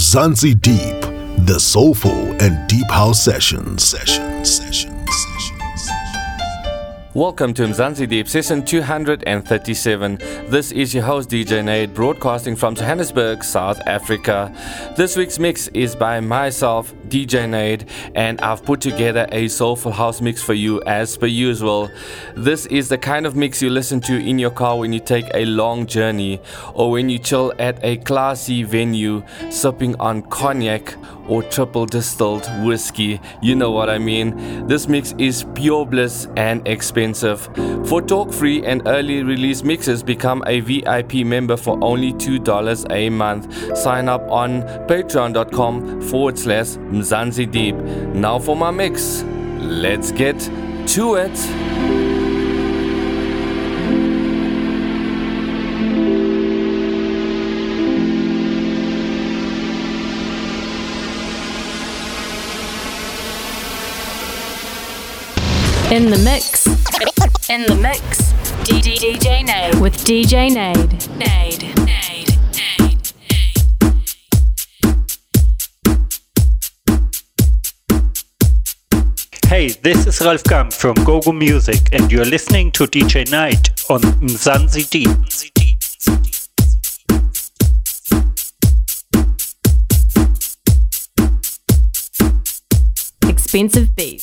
Mzansi Deep, the soulful and deep house session. Welcome to Mzansi Deep, session 237. This is your host DJ Nade, broadcasting from Johannesburg, South Africa. This week's mix is by myself, DJ Nade, and I've put together a soulful house mix for you as per usual. This is the kind of mix you listen to in your car when you take a long journey, or when you chill at a classy venue, sipping on cognac or triple distilled whiskey. You know what I mean. This mix is pure bliss and expensive. For talk-free and early release mixes, become a VIP member for only $2 a month. Sign up on patreon.com/Mzansi Deep. Now for my mix. Let's get to it. In the mix, DJ Nade with DJ Nade. Hey, this is Ralf GUM from Gogo Music, and you're listening to DJ Nade on Mzansi Deep. Expensive beats.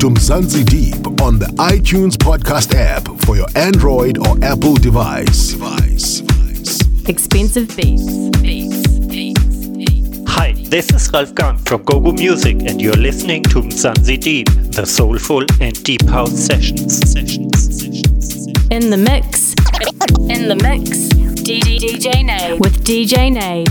to Mzansi Deep on the iTunes podcast app for your Android or Apple device. Expensive Beats. Hi, this is Ralf Kahn from Gogo Music, and you're listening to Mzansi Deep, the soulful and deep house sessions. In the mix, DJ Nade with DJ Nade.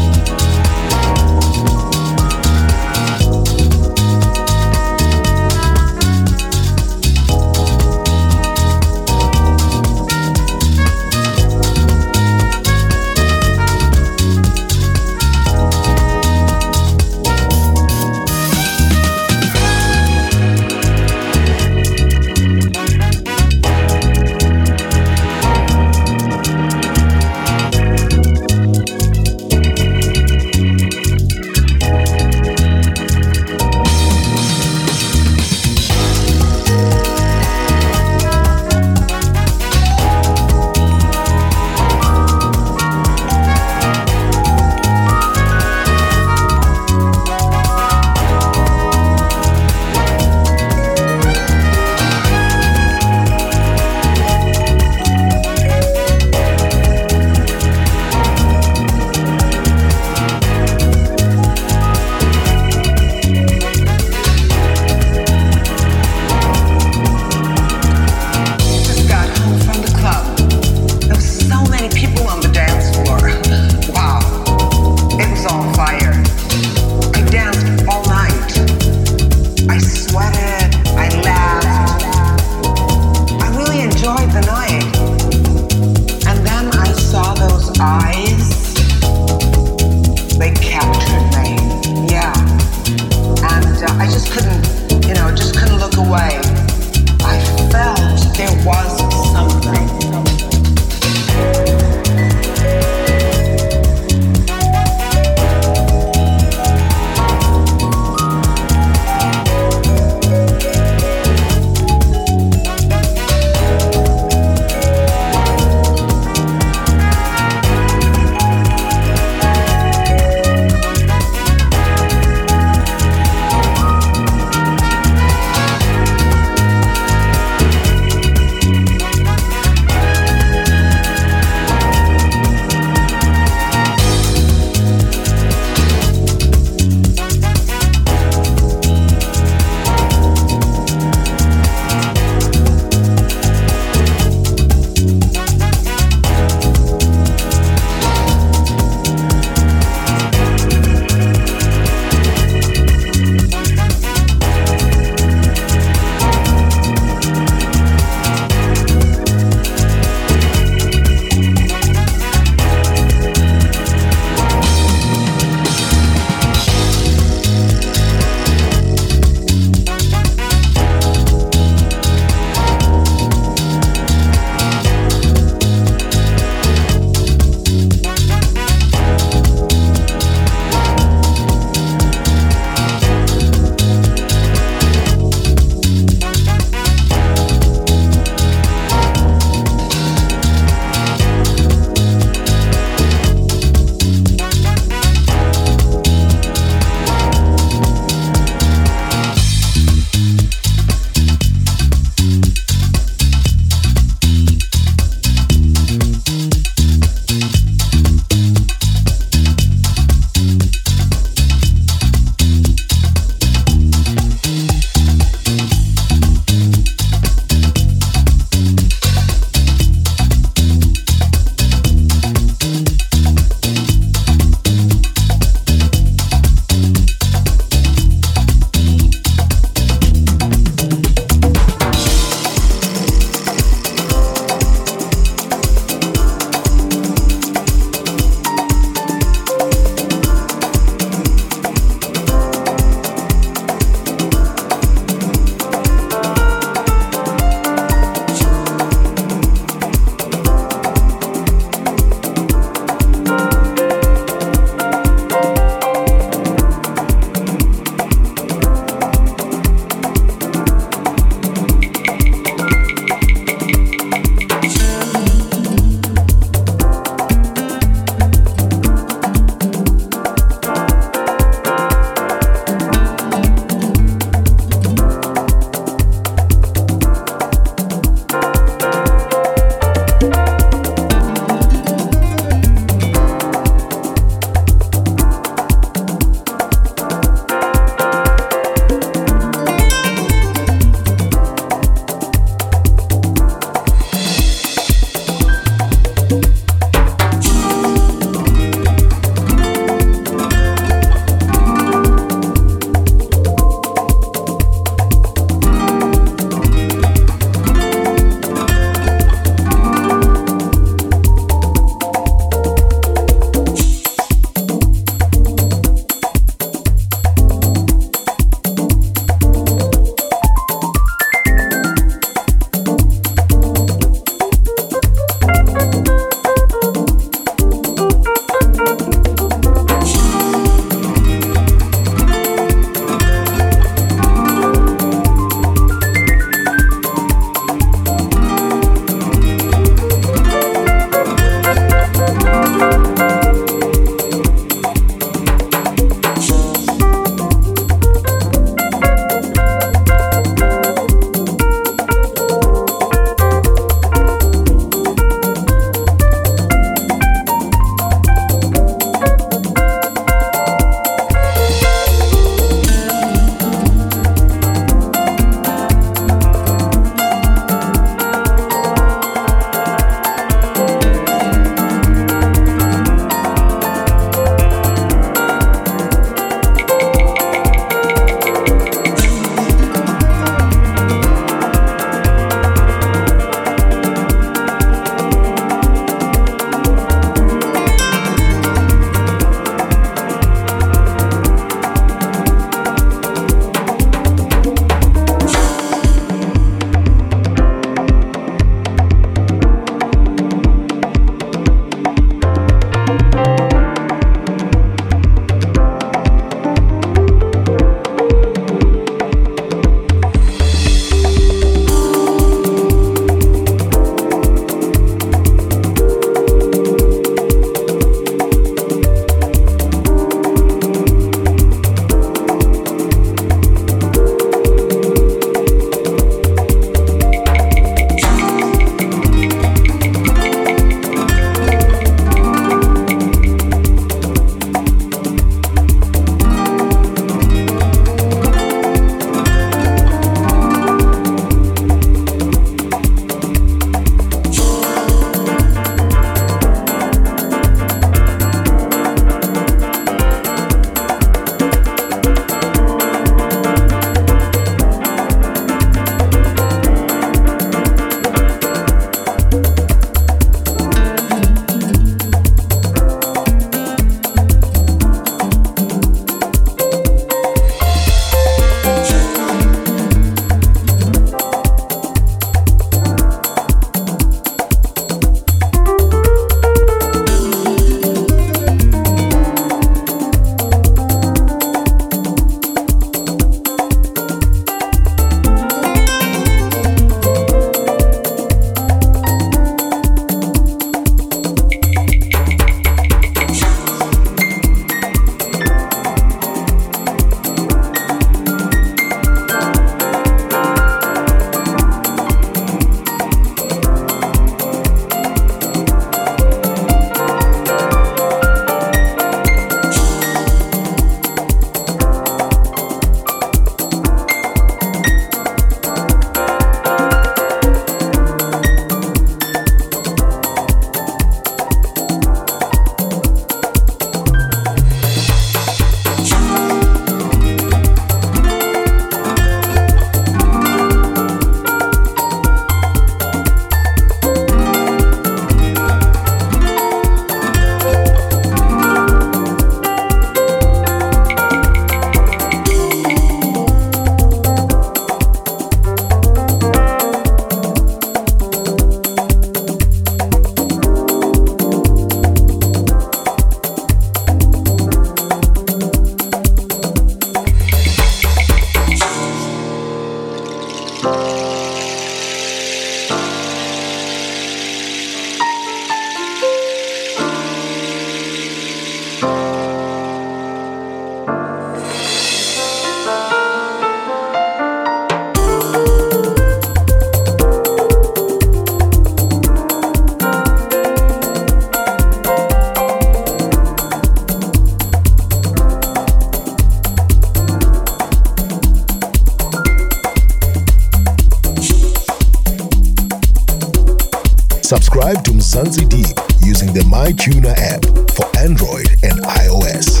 Mzansi Deep using the MyTuner app for Android and iOS.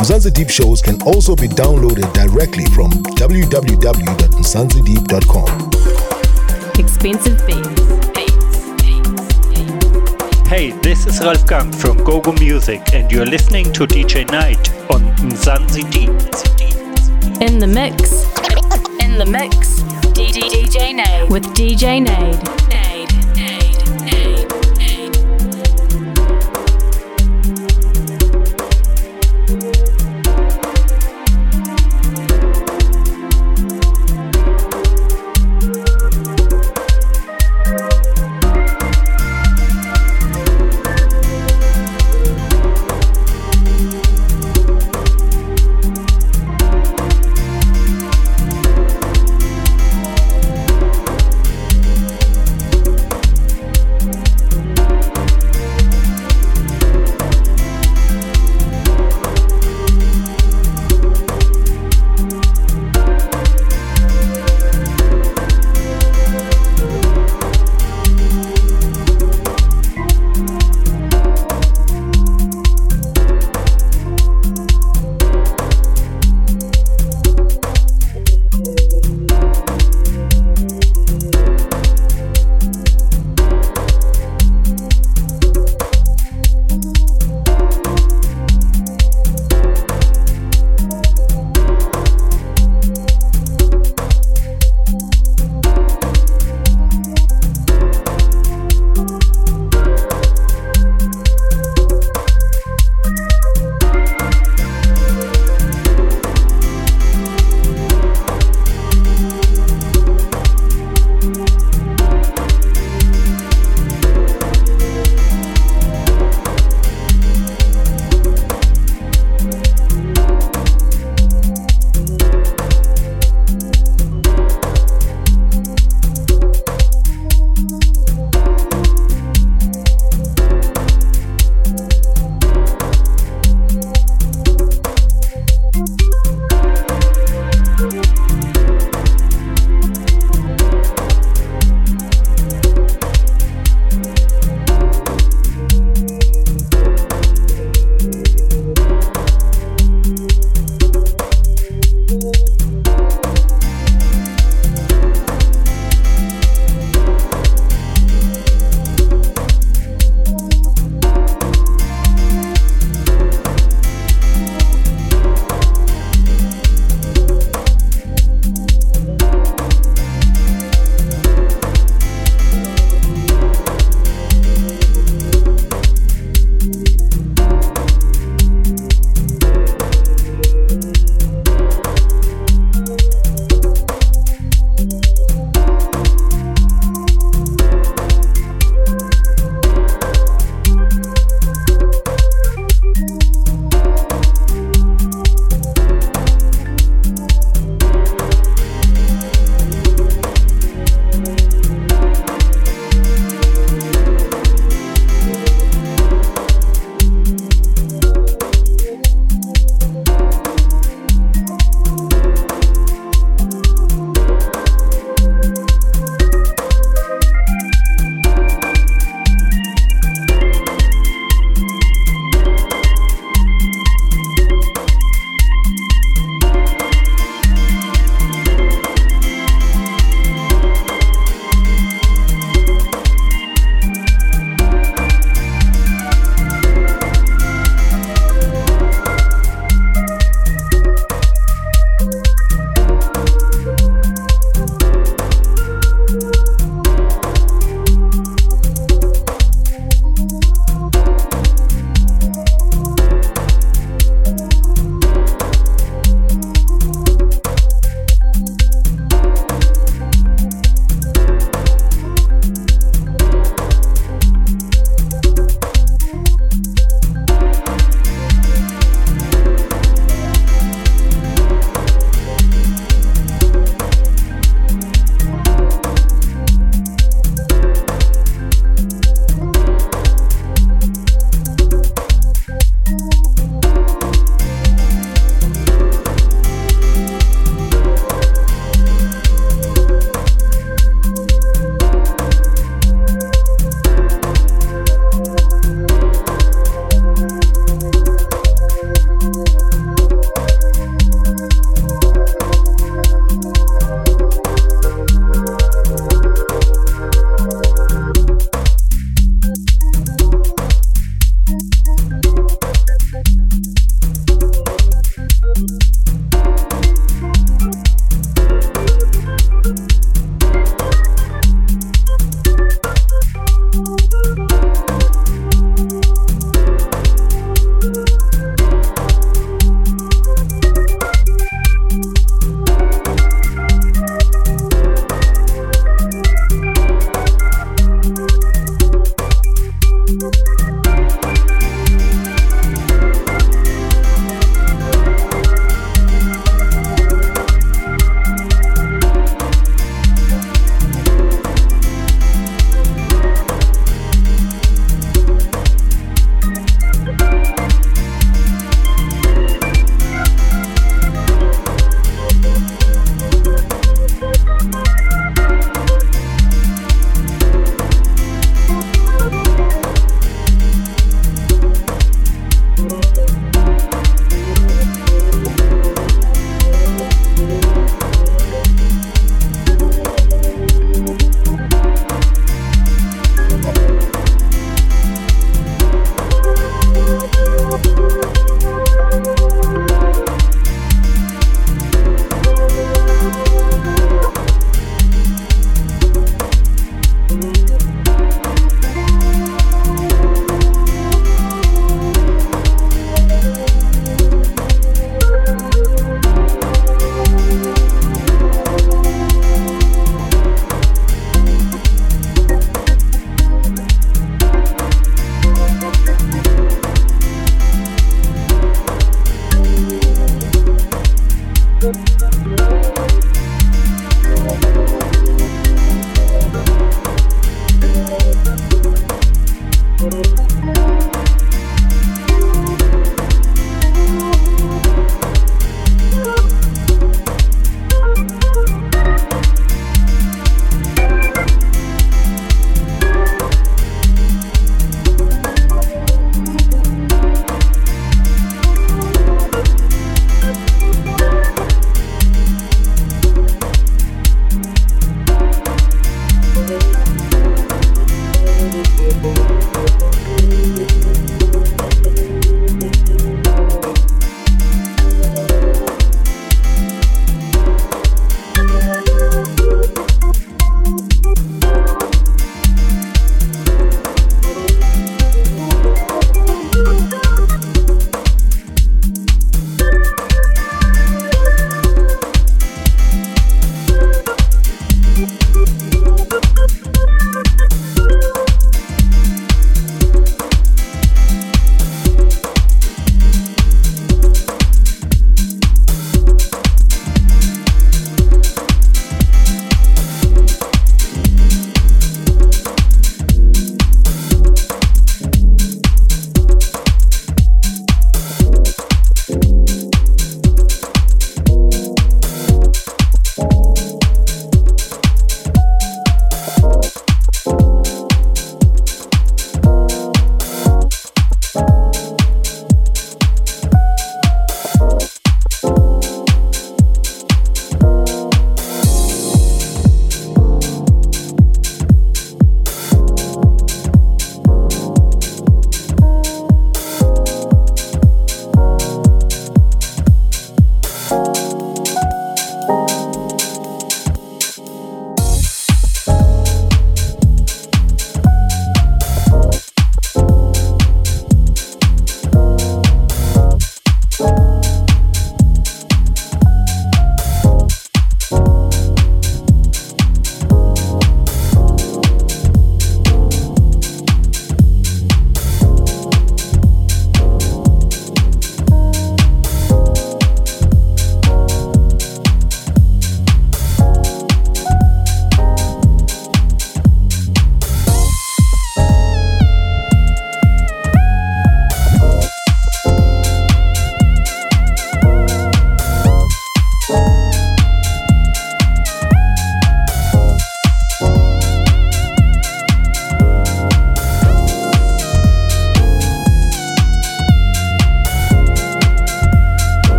Mzansi Deep shows can also be downloaded directly from www.mzansideep.com. Expensive things. Hey, this is Ralfgang from Gogo Music, and you're listening to DJ Nade on Mzansi Deep. In the mix. DJ Nade with DJ Nade.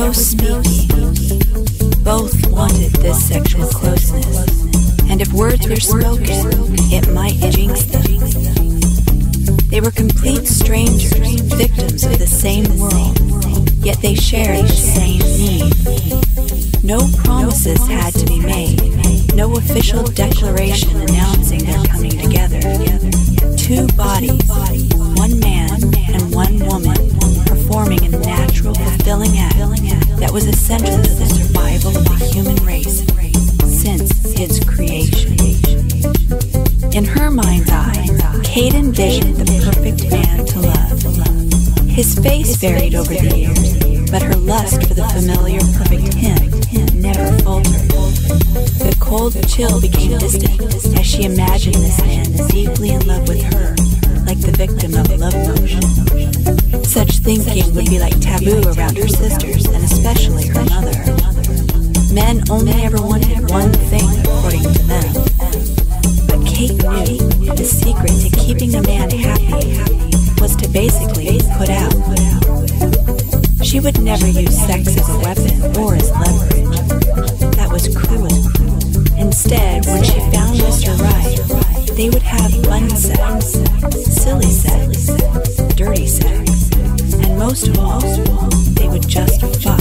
no speaking. Both wanted this sexual closeness, and if words were spoken, it might jinx them. They were complete strangers, victims of the same world, yet they shared the same need. No promises had to be made, no official declaration announcing their coming together. Two bodies, one man and one woman, performing a natural, fulfilling act that was essential to the survival of the human race since its creation. In her mind's eye, Kate envisioned the perfect man to love. His face varied over the years, but her lust for the familiar, perfect him never faltered. The cold chill became distant as she imagined this man deeply in love with her, like the victim of a love potion. Such thinking would be like taboo around her sisters, and especially her mother. Men only ever wanted one thing, according to them. But Kate knew the secret to keeping a man happy was to basically put out. She would never use sex as a weapon or as leverage. That was cruel. Instead, when she found Mr. Right, they would have fun sex, silly sex, dirty sex, and most of all, they would just fuck.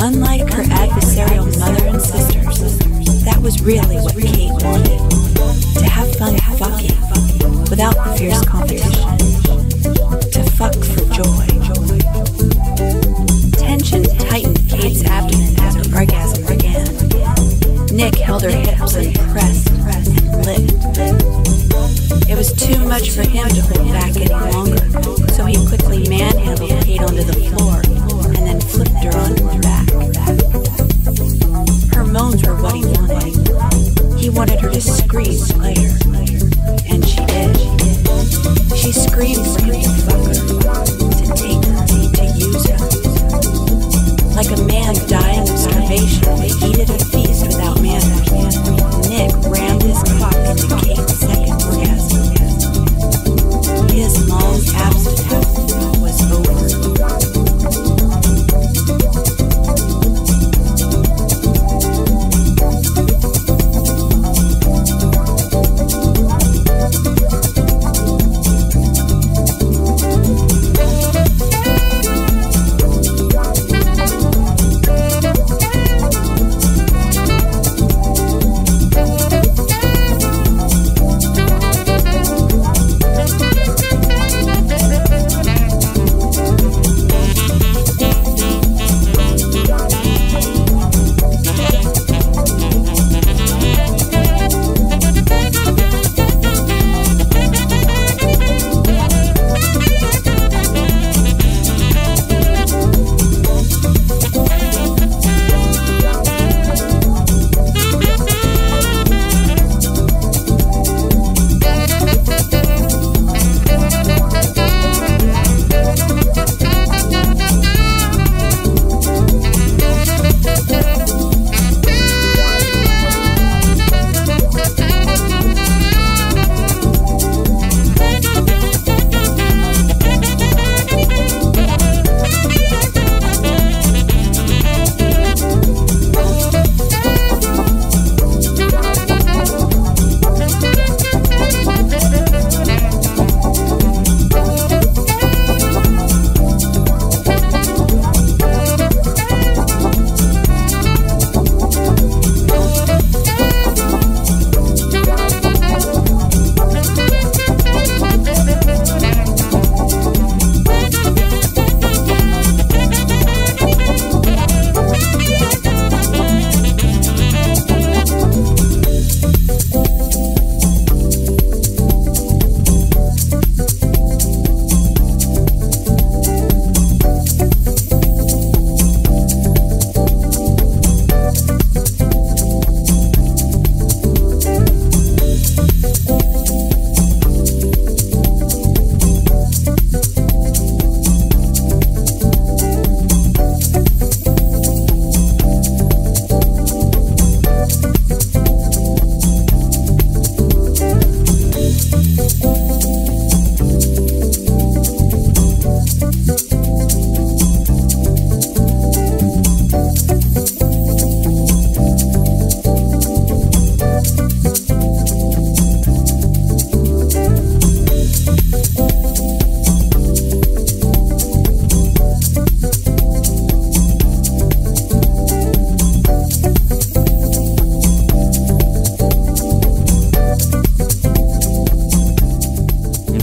Unlike her adversarial mother and sisters, that was really what Kate wanted, to have fun fucking without the fierce competition, to fuck for joy. Tension tightened Kate's abdomen after orgasm began. Nick held her hips and pressed. It was too much for him to hold back any longer, so he quickly manhandled Kate onto the floor and then flipped her onto her back. Her moans were what he wanted. He wanted her to scream pleasure, and she did. She screamed for him to fuck her, to take her, to use her. Like a man dying of starvation, they ate at a feast without manners. Nick rammed his cock into Kate's second orgasm. His long abstinence was over.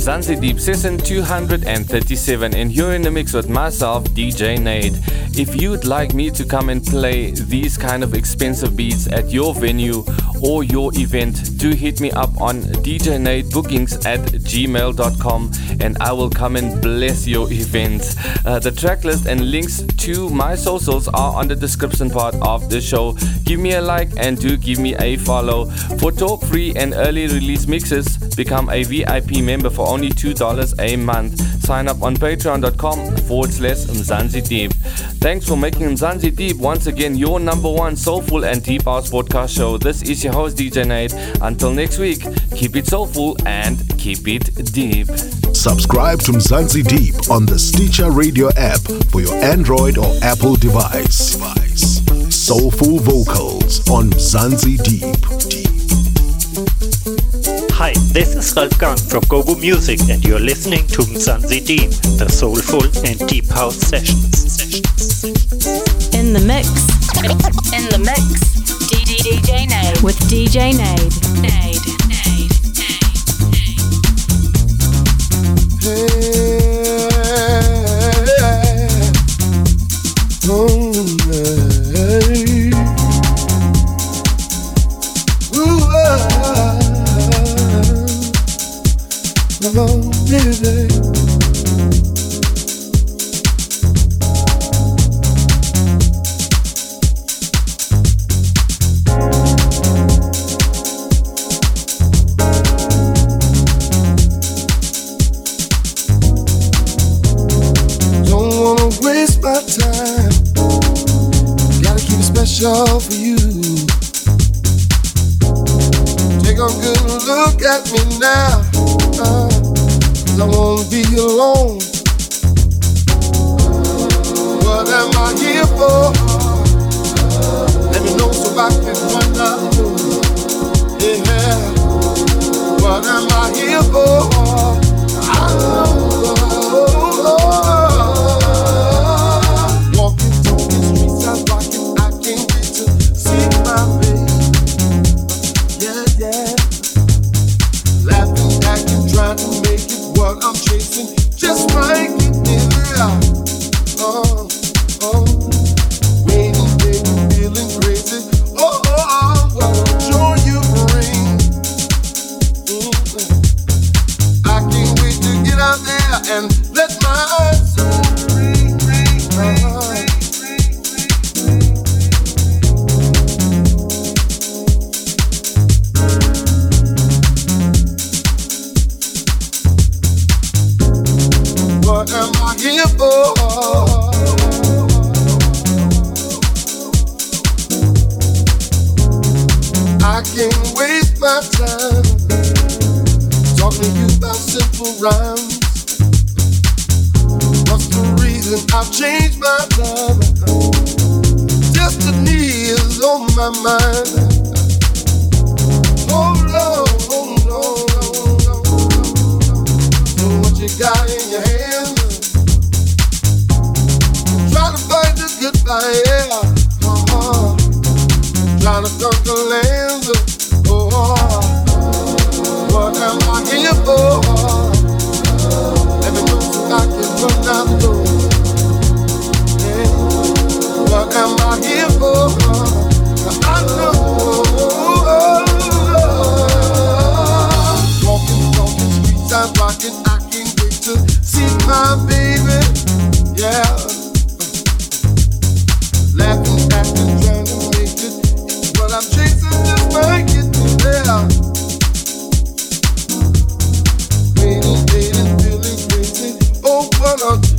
Mzansi Deep Session 237, and you're in the mix with myself, DJ Nade. If you'd like me to come and play these kind of expensive beats at your venue or your event, do hit me up on djnadebookings@gmail.com and I will come and bless your event. The track list and links to my socials are on the description part of the show. Give me a like and do give me a follow. For talk free and early release mixes, become a VIP member for only $2 a month. Sign up on patreon.com/Mzansi Deep. Thanks for making Mzansi Deep once again your number one soulful and deep house podcast show. This is your host, DJ Nade. Until next week, keep it soulful and keep it deep. Subscribe to Mzansi Deep on the Stitcher Radio app for your Android or Apple device. Soulful vocals on Mzansi Deep. Hi, this is Ralfgang from Gogo Music, and you're listening to Mzansi Deep, the soulful and deep house sessions. In the mix. DJ Nade. With DJ Nade.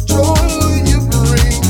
Joy you bring,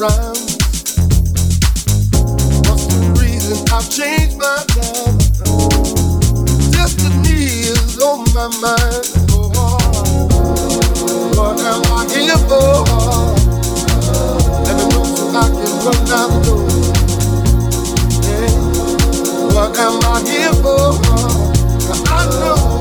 around. What's the reason I've changed my mind? Destiny is on my mind. What am I here for? Let me know so I can run out the door. Yeah. What am I here for? 'Cause I know.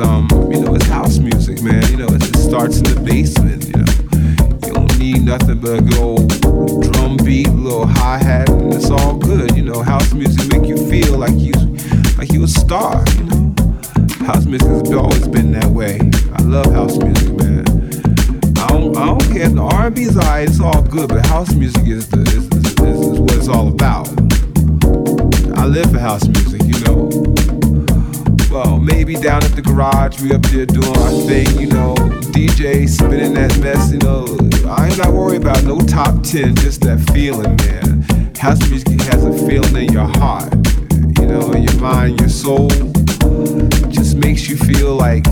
it's house music, man. It starts in the basement. You don't need nothing but a good old drum beat, a little hi-hat, and it's all good. House music make you feel like you a star. House music has always been that way. I love house music, man. I don't care. The R&B's alright, it's all good, but house music is what it's all about. I live for house music, Well, maybe down at the garage, we up there doing our thing, DJ spinning that mess, I ain't not worried about no top 10, just that feeling, man. House music has a feeling in your heart, in your mind, your soul. Just makes you feel like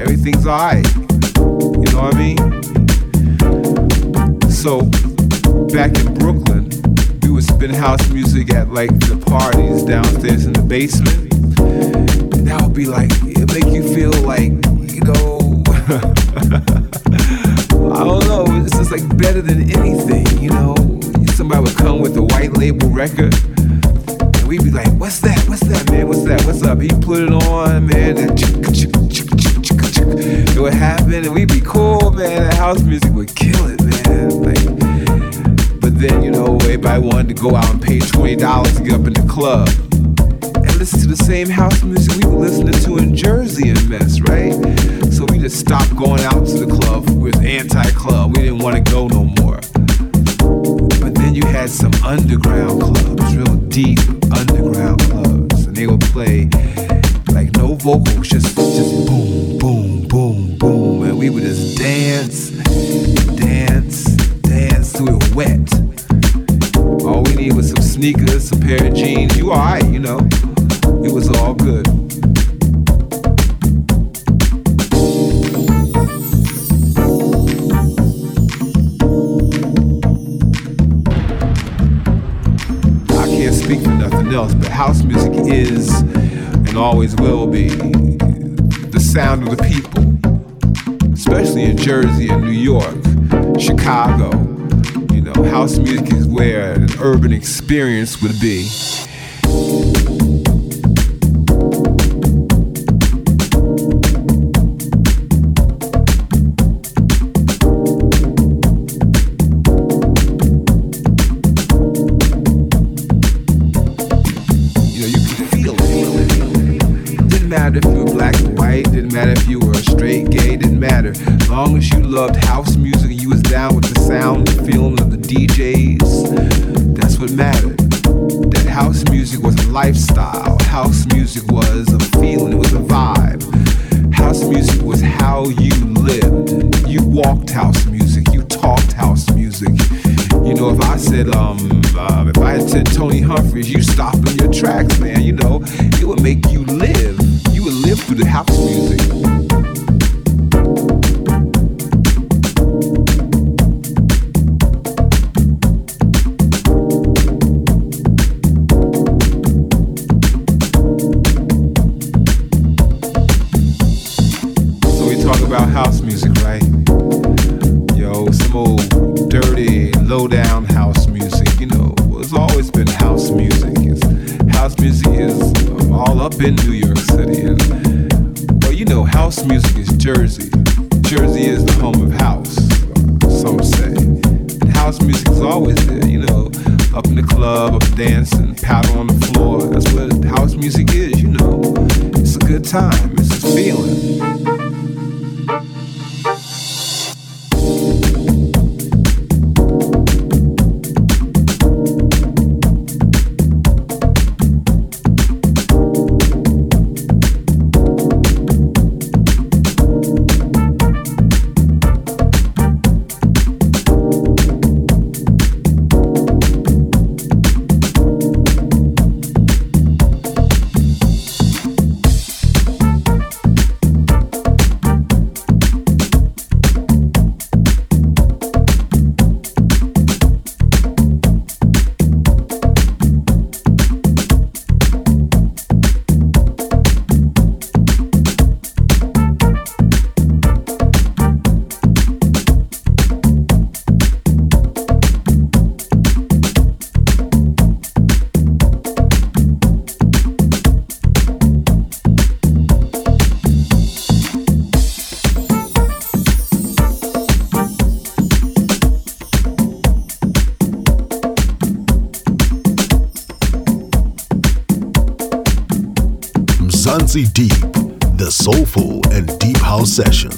everything's alright, you know what I mean? So, back in Brooklyn, we would spin house music at the parties downstairs in the basement. That would be it make you feel I don't know, it's just better than anything, Somebody would come with a white label record, and we'd be like, what's that, man, what's that, what's up? He put it on, man, and it would happen, and we'd be cool, man, that house music would kill it, man, but then, everybody wanted to go out and pay $20 to get up in the club. Listen to the same house music we were listening to in Jersey and mess, right? So we just stopped going out to the club. We was anti-club. We didn't want to go no more. But then you had some underground clubs, real deep underground clubs, and they would play no vocals, just boom, boom, boom, boom, and we would just dance till we were wet. All we need was some sneakers, a pair of jeans. You alright, It was all good. I can't speak for nothing else, but house music is and always will be the sound of the people, especially in Jersey and New York, Chicago. House music is where an urban experience would be. Long as you loved house music, you was down with the sound, the feeling of the DJs. That's what mattered. That house music was a lifestyle. House music was a feeling. It was a vibe. House music was how you lived. You walked house music. You talked house music. If I said, if I had said Tony Humphries, you stop in your tracks, man. It would make you live. You would live through the house music. In New York City, and house music is Jersey. Jersey is the home of house, some say. And house music is always there, up in the club, up dancing, powder on the floor. That's what house music is, It's a good time, it's a feeling. Mzansi Deep, the soulful and deep house session.